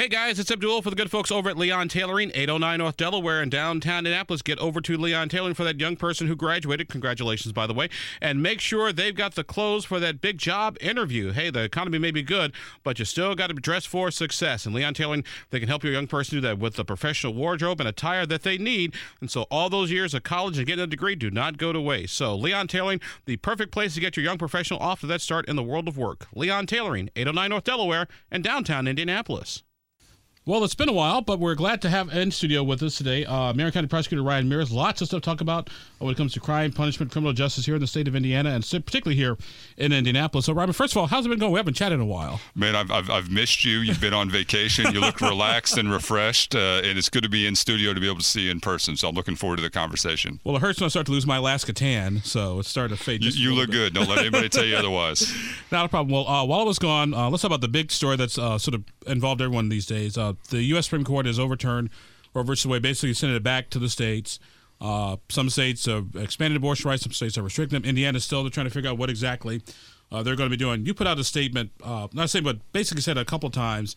Hey guys, it's Abdul for the good folks over at Leon Tailoring, 809 North Delaware in downtown Indianapolis. Get over to Leon Tailoring for that young person who graduated. Congratulations, by the way. And make sure they've got the clothes for that big job interview. Hey, the economy may be good, but you still got to dress for success. And Leon Tailoring, they can help your young person do that with the professional wardrobe and attire that they need. And so all those years of college and getting a degree do not go to waste. So Leon Tailoring, the perfect place to get your young professional off to that start in the world of work. Leon Tailoring, 809 North Delaware in downtown Indianapolis. Well, it's been a while, but we're glad to have in studio with us today Marion County Prosecutor Ryan Mears. Lots of stuff to talk about when it comes to crime, punishment, criminal justice here in the state of Indiana, and particularly here in Indianapolis. So, Robert, first of all, how's it been going? We haven't chatted in a while. Man, I've missed you. You've been on vacation. You look relaxed and refreshed, and it's good to be in studio to be able to see you in person. So I'm looking forward to the conversation. Well, it hurts when I start to lose my Alaska tan, so it's starting to fade. You look good. Don't let anybody tell you otherwise. Not a problem. Well, while I was gone, let's talk about the big story that's sort of involved everyone these days. The U.S. Supreme Court has overturned Roe v. Wade, basically sending it back to the states. Some states have expanded abortion rights. Some states are restricting them. Indiana's still trying to figure out what exactly they're going to be doing. You put out a statement, not a statement, but basically said a couple of times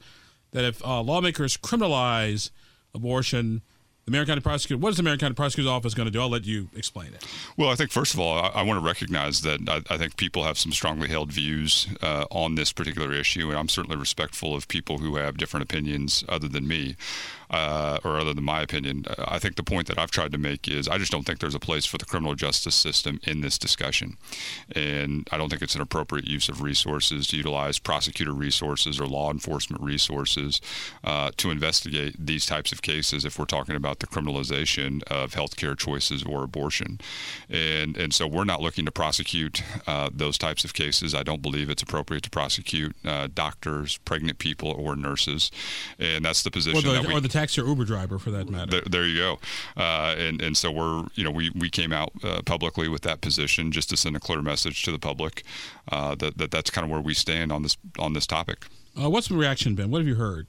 that if lawmakers criminalize abortion, the Marion County Prosecutor, what is the Marion County Prosecutor's Office going to do? I'll let you explain it. Well, I think, first of all, I want to recognize that I think people have some strongly held views on this particular issue, and I'm certainly respectful of people who have different opinions other than me. Or other than my opinion. I think the point that I've tried to make is I just don't think there's a place for the criminal justice system in this discussion. And I don't think it's an appropriate use of resources to utilize prosecutor resources or law enforcement resources to investigate these types of cases if we're talking about the criminalization of healthcare choices or abortion. And so we're not looking to prosecute those types of cases. I don't believe it's appropriate to prosecute doctors, pregnant people, or nurses. And that's the position that we... Tax your Uber driver, for that matter. There you go. And so we came out publicly with that position just to send a clear message to the public that's kind of where we stand on this topic. What's the reaction been? What have you heard?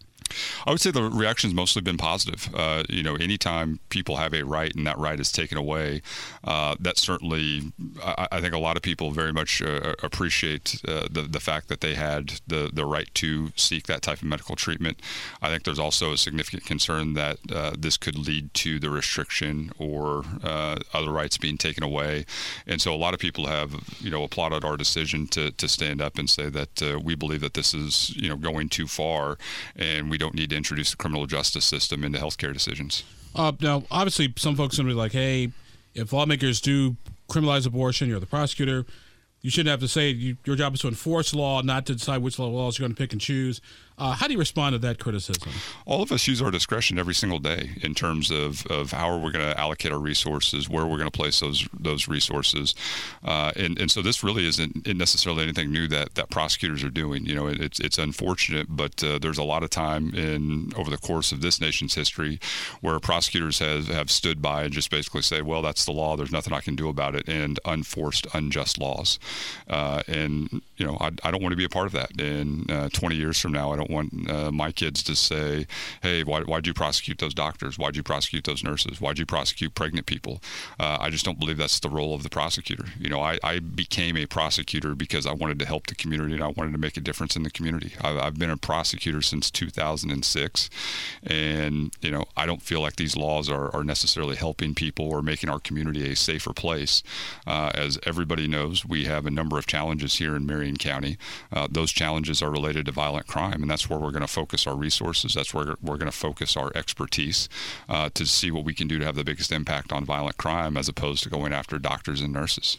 I would say the reaction's mostly been positive. Anytime people have a right and that right is taken away, that certainly, I think a lot of people very much appreciate the fact that they had the right to seek that type of medical treatment. I think there's also a significant concern that this could lead to the restriction or other rights being taken away. And so a lot of people have, applauded our decision to stand up and say that we believe that this is, going too far, and we don't need to introduce the criminal justice system into healthcare decisions. Now, obviously, some folks are going to be like, hey, if lawmakers do criminalize abortion, you're the prosecutor, you shouldn't have to say your job is to enforce law, not to decide which laws you're going to pick and choose. How do you respond to that criticism? All of us use our discretion every single day in terms of how we're going to allocate our resources, where we're going to place those resources. And so this really isn't necessarily anything new that prosecutors are doing. It's unfortunate, but there's a lot of time over the course of this nation's history where prosecutors have stood by and just basically say, well, that's the law, there's nothing I can do about it, and unforced unjust laws. I don't want to be a part of that. And 20 years from now, I don't want my kids to say, hey, why'd you prosecute those doctors? Why'd you prosecute those nurses? Why'd you prosecute pregnant people? I just don't believe that's the role of the prosecutor. I became a prosecutor because I wanted to help the community and I wanted to make a difference in the community. I've been a prosecutor since 2006, and I don't feel like these laws are necessarily helping people or making our community a safer place. As everybody knows, we have a number of challenges here in Marion County. Those challenges are related to violent crime, and that's where we're going to focus our resources. That's where we're going to focus our expertise to see what we can do to have the biggest impact on violent crime, as opposed to going after doctors and nurses.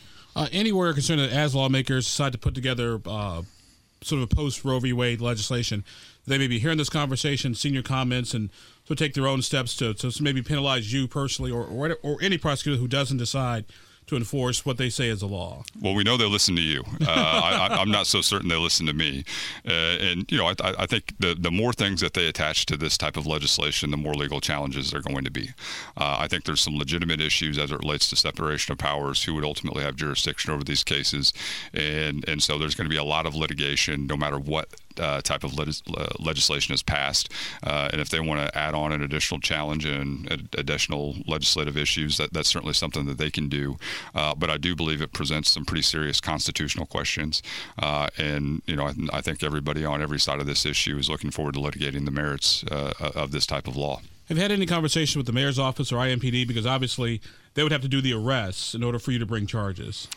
Anywhere concerned that as lawmakers decide to put together sort of a post-Roe v. Wade legislation, they may be hearing this conversation, seeing your comments, and so take their own steps to maybe penalize you personally or any prosecutor who doesn't decide to enforce what they say is a law. Well, we know they listen to you. I'm not so certain they listen to me. I think the more things that they attach to this type of legislation, the more legal challenges there are going to be. I think there's some legitimate issues as it relates to separation of powers, who would ultimately have jurisdiction over these cases. And so there's going to be a lot of litigation no matter what type of legislation is passed. And if they want to add on an additional challenge and additional legislative issues, that's certainly something that they can do. But I do believe it presents some pretty serious constitutional questions. And, you know, I think everybody on every side of this issue is looking forward to litigating the merits of this type of law. Have you had any conversation with the mayor's office or IMPD? Because obviously they would have to do the arrests in order for you to bring charges.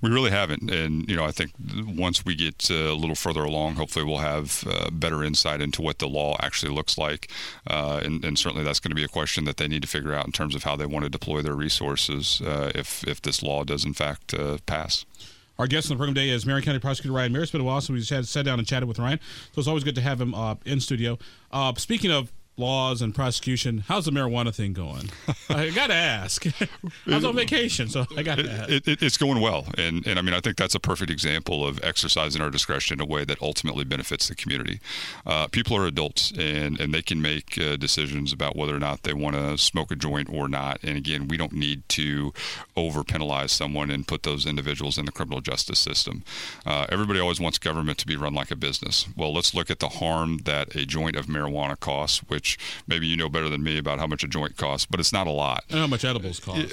We really haven't. And, you know, I think once we get a little further along, hopefully we'll have better insight into what the law actually looks like. And certainly that's going to be a question that they need to figure out in terms of how they want to deploy their resources if this law does, in fact, pass. Our guest on the program today is Marion County Prosecutor Ryan Mears. It's been a while since we just had sat down and chatted with Ryan, so it's always good to have him in studio. Speaking of laws and prosecution, how's the marijuana thing going? I gotta ask. I was on vacation, so I gotta ask. It's going well, and I mean, I think that's a perfect example of exercising our discretion in a way that ultimately benefits the community. People are adults, and they can make decisions about whether or not they want to smoke a joint or not. And again, we don't need to over penalize someone and put those individuals in the criminal justice system. Everybody always wants government to be run like a business. Well, let's look at the harm that a joint of marijuana costs, which maybe you know better than me about how much a joint costs, but it's not a lot. And how much edibles cost.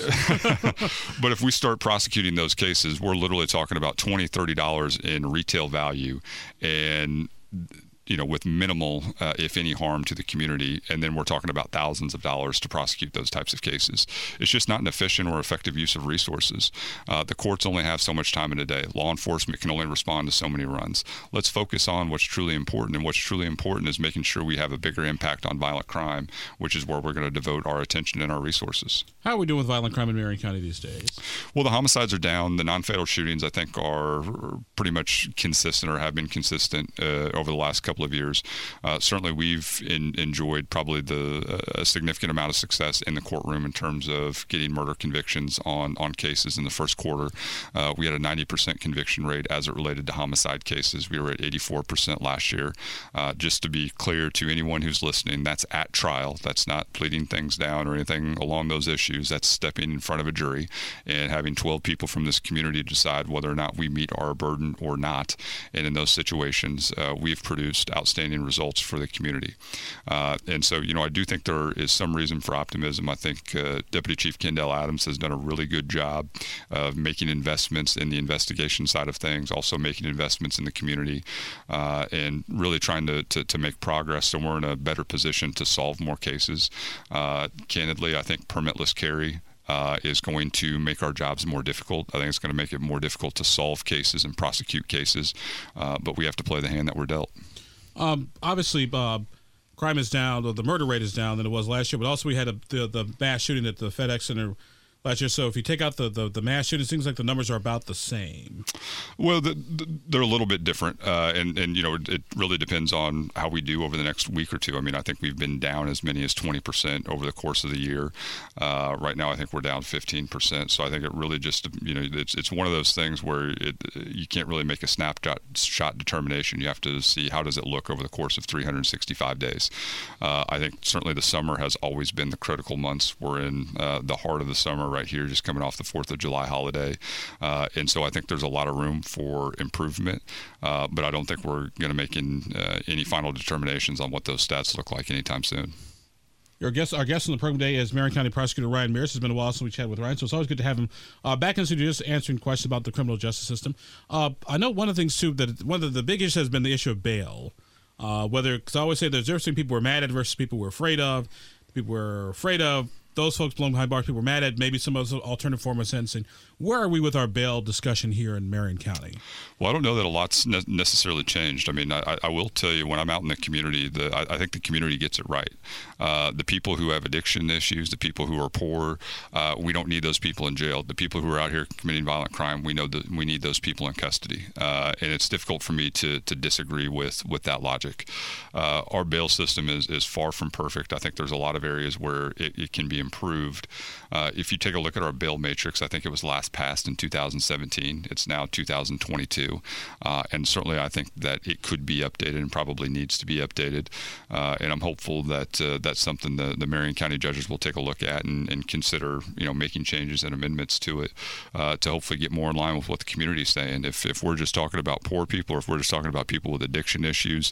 But if we start prosecuting those cases, we're literally talking about $20, $30 in retail value, and you know, with minimal, if any, harm to the community. And then we're talking about thousands of dollars to prosecute those types of cases. It's just not an efficient or effective use of resources. The courts only have so much time in a day. Law enforcement can only respond to so many runs. Let's focus on what's truly important. And what's truly important is making sure we have a bigger impact on violent crime, which is where we're going to devote our attention and our resources. How are we doing with violent crime in Marion County these days? Well, the homicides are down. The non-fatal shootings, I think, are pretty much consistent or have been consistent over the last couple of years. Certainly we've enjoyed probably a significant amount of success in the courtroom in terms of getting murder convictions on cases in the first quarter. We had a 90% conviction rate as it related to homicide cases. We were at 84% last year. Just to be clear to anyone who's listening, that's at trial. That's not pleading things down or anything along those issues. That's stepping in front of a jury and having 12 people from this community decide whether or not we meet our burden or not. And in those situations, we've produced outstanding results for the community. And so, you know, I do think there is some reason for optimism. I think Deputy Chief Kendall Adams has done a really good job of making investments in the investigation side of things, also making investments in the community, and really trying to make progress so we're in a better position to solve more cases. Candidly, I think permitless carry is going to make our jobs more difficult. I think it's going to make it more difficult to solve cases and prosecute cases, but we have to play the hand that we're dealt. Obviously, crime is down, or the murder rate is down than it was last year, but also we had the mass shooting at the FedEx Center last year. So if you take out the mass shootings, things like the numbers are about the same. Well, they're a little bit different, and you know, it really depends on how we do over the next week or two. I mean, I think we've been down as many as 20% over the course of the year. Right now, I think we're down 15%. So I think it really just, you know, it's one of those things where you can't really make a snapshot determination. You have to see how does it look over the course of 365 days. I think certainly the summer has always been the critical months. We're in the heart of the summer right here, just coming off the 4th of July holiday. And so I think there's a lot of room for improvement, but I don't think we're going to make any final determinations on what those stats look like anytime soon. Our guest on the program today is Marion County Prosecutor Ryan Mears. It's been a while since we chatted with Ryan, so it's always good to have him back in the studio just answering questions about the criminal justice system. I know one of the things, too, that one of the big issues has been the issue of bail. Because I always say there's different people we're mad at versus people we're afraid of. The people we're afraid of, those folks blown behind bars, people were mad at, maybe some of those alternative form of sentencing. Where are we with our bail discussion here in Marion County? Well, I don't know that a lot's necessarily changed. I mean, I will tell you, when I'm out in the community, I think the community gets it right. The people who have addiction issues, the people who are poor, we don't need those people in jail. The people who are out here committing violent crime, we know that we need those people in custody. And it's difficult for me to disagree with that logic. Our bail system is far from perfect. I think there's a lot of areas where it can be improved. If you take a look at our bill matrix, I think it was last passed in 2017. It's now 2022. And certainly I think that it could be updated and probably needs to be updated. And I'm hopeful that that's something the Marion County judges will take a look at and consider, you know, making changes and amendments to it to hopefully get more in line with what the community is saying. If we're just talking about poor people, or if we're just talking about people with addiction issues,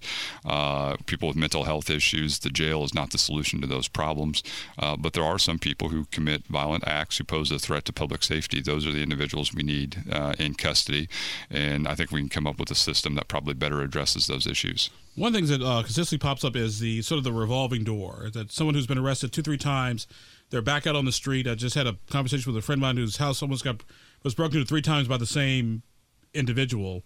people with mental health issues, the jail is not the solution to those problems. But there are some people who commit violent acts, who pose a threat to public safety. Those are the individuals we need in custody. And I think we can come up with a system that probably better addresses those issues. One thing that consistently pops up is the sort of the revolving door, that someone who's been arrested 2-3 times, they're back out on the street. I just had a conversation with a friend of mine whose house almost was broken into 3 times by the same individual.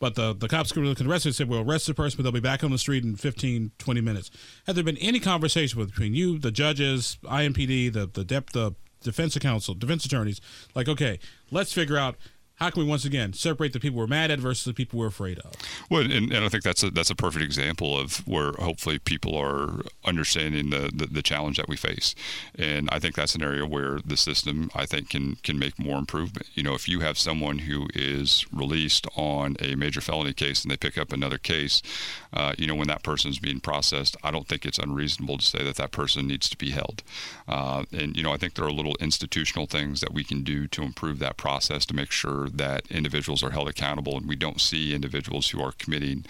But the cops could arrest him and said, we'll arrest the person, but they'll be back on the street in 15, 20 minutes. Had there been any conversation between you, the judges, IMPD, the defense counsel, defense attorneys, like, okay, let's figure out, how can we once again separate the people we're mad at versus the people we're afraid of? Well, and I think that's a perfect example of where hopefully people are understanding the challenge that we face. And I think that's an area where the system, I think, can make more improvement. You know, if you have someone who is released on a major felony case and they pick up another case, you know, when that person's being processed, I don't think it's unreasonable to say that person needs to be held. And, you know, I think there are little institutional things that we can do to improve that process to make sure that individuals are held accountable and we don't see individuals who are committing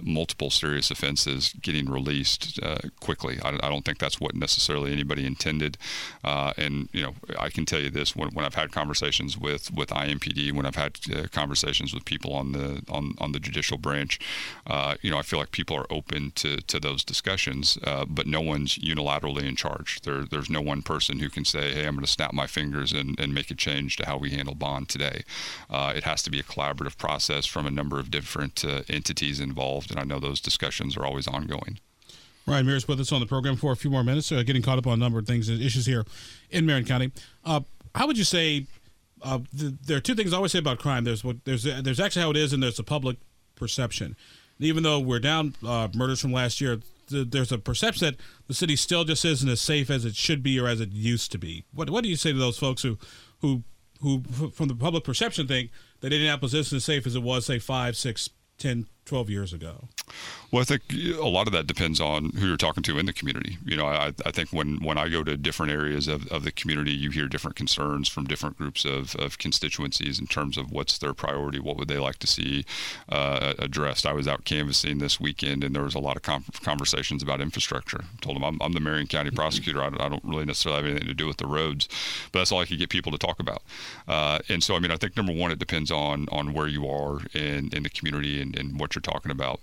multiple serious offenses getting released quickly. I don't think that's what necessarily anybody intended. And, you know, I can tell you this, when I've had conversations with IMPD, when I've had conversations with people on the judicial branch, you know, I feel like people are open to those discussions, but no one's unilaterally in charge. There's no one person who can say, hey, I'm going to snap my fingers and make a change to how we handle bond today. It has to be a collaborative process from a number of different entities involved, and I know those discussions are always ongoing. Ryan Mears with us on the program for a few more minutes, getting caught up on a number of things and issues here in Marion County. How would you say there are two things I always say about crime. There's actually how it is, and there's the public perception. And even though we're down murders from last year, there's a perception that the city still just isn't as safe as it should be or as it used to be. What do you say to those folks who from the public perception think that Indianapolis isn't as safe as it was, say, 5, 6, 10, 12 years ago? Well, I think a lot of that depends on who you're talking to in the community. You know, I think when I go to different areas of the community, you hear different concerns from different groups of constituencies in terms of what's their priority, what would they like to see addressed. I was out canvassing this weekend, and there was a lot of conversations about infrastructure. I told them I'm the Marion County prosecutor. I don't really necessarily have anything to do with the roads, but that's all I could get people to talk about. And so, I mean, I think, number one, it depends on where you are in the community and what you're talking about.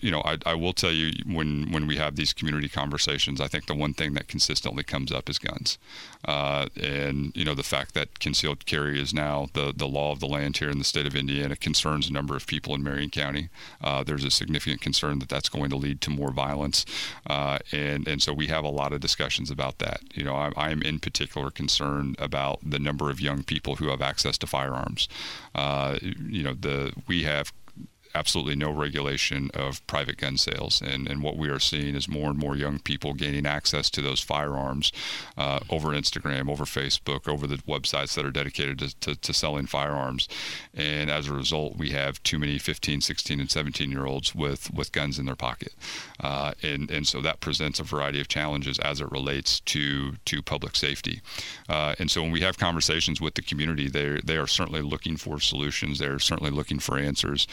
You know, I will tell you when we have these community conversations, I think the one thing that consistently comes up is guns. And, you know, the fact that concealed carry is now the law of the land here in the state of Indiana concerns a number of people in Marion County. There's a significant concern that that's going to lead to more violence. And so we have a lot of discussions about that. You know, I am in particular concerned about the number of young people who have access to firearms. You know, we have absolutely no regulation of private gun sales. And what we are seeing is more and more young people gaining access to those firearms over Instagram, over Facebook, over the websites that are dedicated to selling firearms. And as a result, we have too many 15, 16, and 17-year-olds with guns in their pocket. And so that presents a variety of challenges as it relates to public safety. And so when we have conversations with the community, they are certainly looking for solutions. They're certainly looking for answers.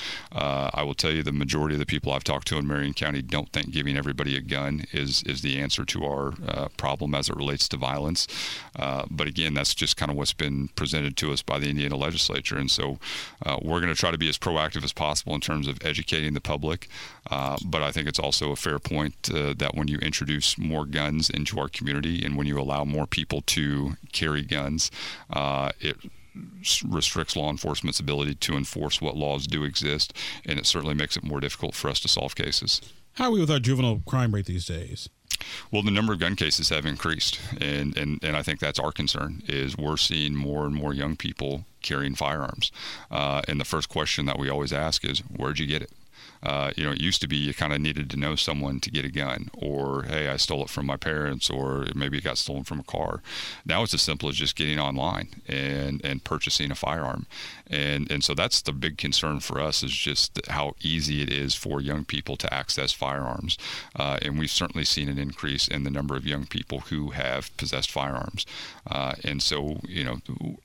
I will tell you the majority of the people I've talked to in Marion County don't think giving everybody a gun is the answer to our problem as it relates to violence. But again, that's just kind of what's been presented to us by the Indiana legislature. And so we're going to try to be as proactive as possible in terms of educating the public. But I think it's also a fair point that when you introduce more guns into our community and when you allow more people to carry guns, it restricts law enforcement's ability to enforce what laws do exist, and it certainly makes it more difficult for us to solve cases. How are we with our juvenile crime rate these days? Well, the number of gun cases have increased, and I think that's our concern, is we're seeing more and more young people carrying firearms. And the first question that we always ask is, where'd you get it? You know, it used to be you kind of needed to know someone to get a gun, or, hey, I stole it from my parents, or maybe it got stolen from a car. Now it's as simple as just getting online and purchasing a firearm. And so that's the big concern for us, is just how easy it is for young people to access firearms. And we've certainly seen an increase in the number of young people who have possessed firearms. And so, you know,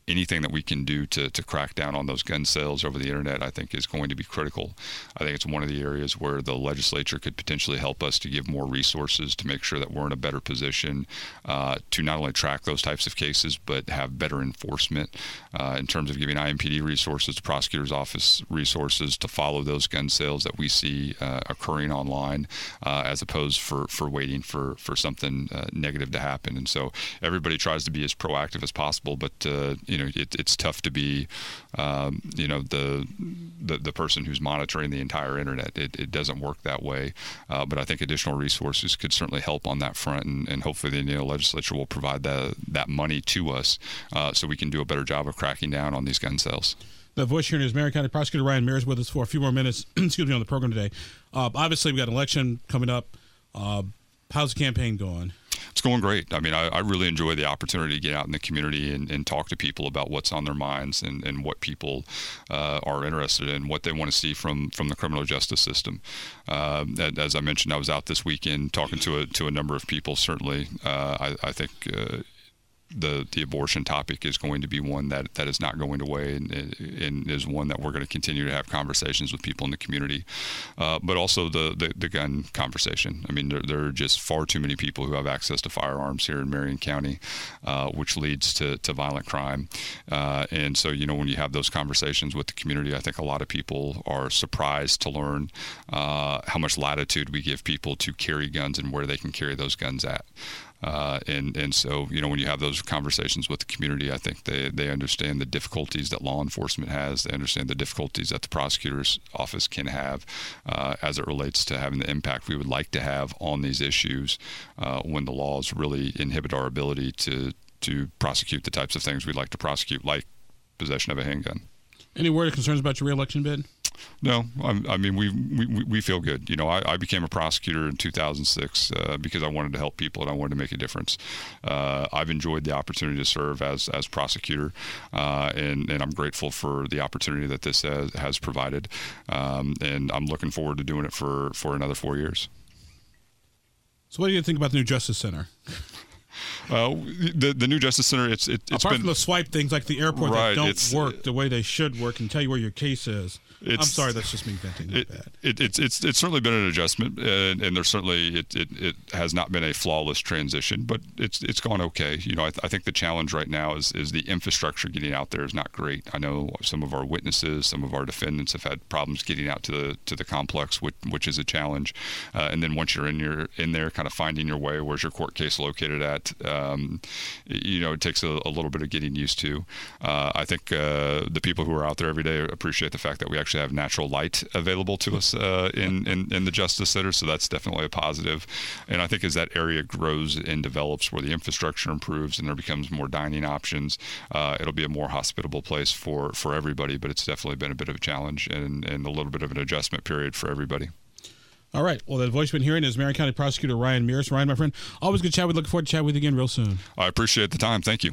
anything that we can do to crack down on those gun sales over the internet, I think, is going to be critical. I think it's one of the areas where the legislature could potentially help us to give more resources to make sure that we're in a better position to not only track those types of cases, but have better enforcement in terms of giving IMPD resources, the prosecutor's office resources to follow those gun sales that we see occurring online, as opposed for waiting for something negative to happen. And so everybody tries to be as proactive as possible, but you know, it's tough to be you know, the person who's monitoring the entire internet. It doesn't work that way. But I think additional resources could certainly help on that front, and hopefully the Indiana legislature will provide that money to us so we can do a better job of cracking down on these gun sales. The voice here is Marion County Prosecutor Ryan Mears, with us for a few more minutes excuse me, on the program today. Obviously, we've got an election coming up. How's the campaign going? It's going great. I mean, I really enjoy the opportunity to get out in the community and talk to people about what's on their minds and what people are interested in, what they want to see from the criminal justice system. As I mentioned, I was out this weekend talking to a number of people. Certainly, I think the abortion topic is going to be one that is not going away, and is one that we're going to continue to have conversations with people in the community, but also the gun conversation. I mean, there are just far too many people who have access to firearms here in Marion County, which leads to violent crime. And so, you know, when you have those conversations with the community, I think a lot of people are surprised to learn how much latitude we give people to carry guns and where they can carry those guns at. And so, you know, when you have those conversations with the community, I think they understand the difficulties that law enforcement has. They understand the difficulties that the prosecutor's office can have as it relates to having the impact we would like to have on these issues when the laws really inhibit our ability to prosecute the types of things we'd like to prosecute, like possession of a handgun. Any word of concerns about your reelection bid? No, I mean, we feel good. You know, I became a prosecutor in 2006 because I wanted to help people and I wanted to make a difference. I've enjoyed the opportunity to serve as prosecutor, and I'm grateful for the opportunity that this has provided. And I'm looking forward to doing it for another 4 years. So what do you think about the new Justice Center? The new Justice Center, it's apart from the swipe things like the airport, right, that don't work the way they should work and tell you where your case is. I'm sorry, that's just me venting like that. It's certainly been an adjustment, and there certainly it has not been a flawless transition, but it's gone okay. You know, I think the challenge right now is the infrastructure getting out there is not great. I know some of our witnesses, some of our defendants have had problems getting out to the complex, which is a challenge. And then once you're in there, kind of finding your way, where's your court case located at? You know, it takes a little bit of getting used to. I think the people who are out there every day appreciate the fact that we actually have natural light available to us in the Justice Center, so that's definitely a positive. And I think as that area grows and develops, where the infrastructure improves and there becomes more dining options, it'll be a more hospitable place for everybody, but it's definitely been a bit of a challenge and a little bit of an adjustment period for everybody. All right. Well, the voice we've been hearing is Marion County Prosecutor Ryan Mears. Ryan, my friend, always good chat. We look forward to chatting with you again real soon. I appreciate the time. Thank you.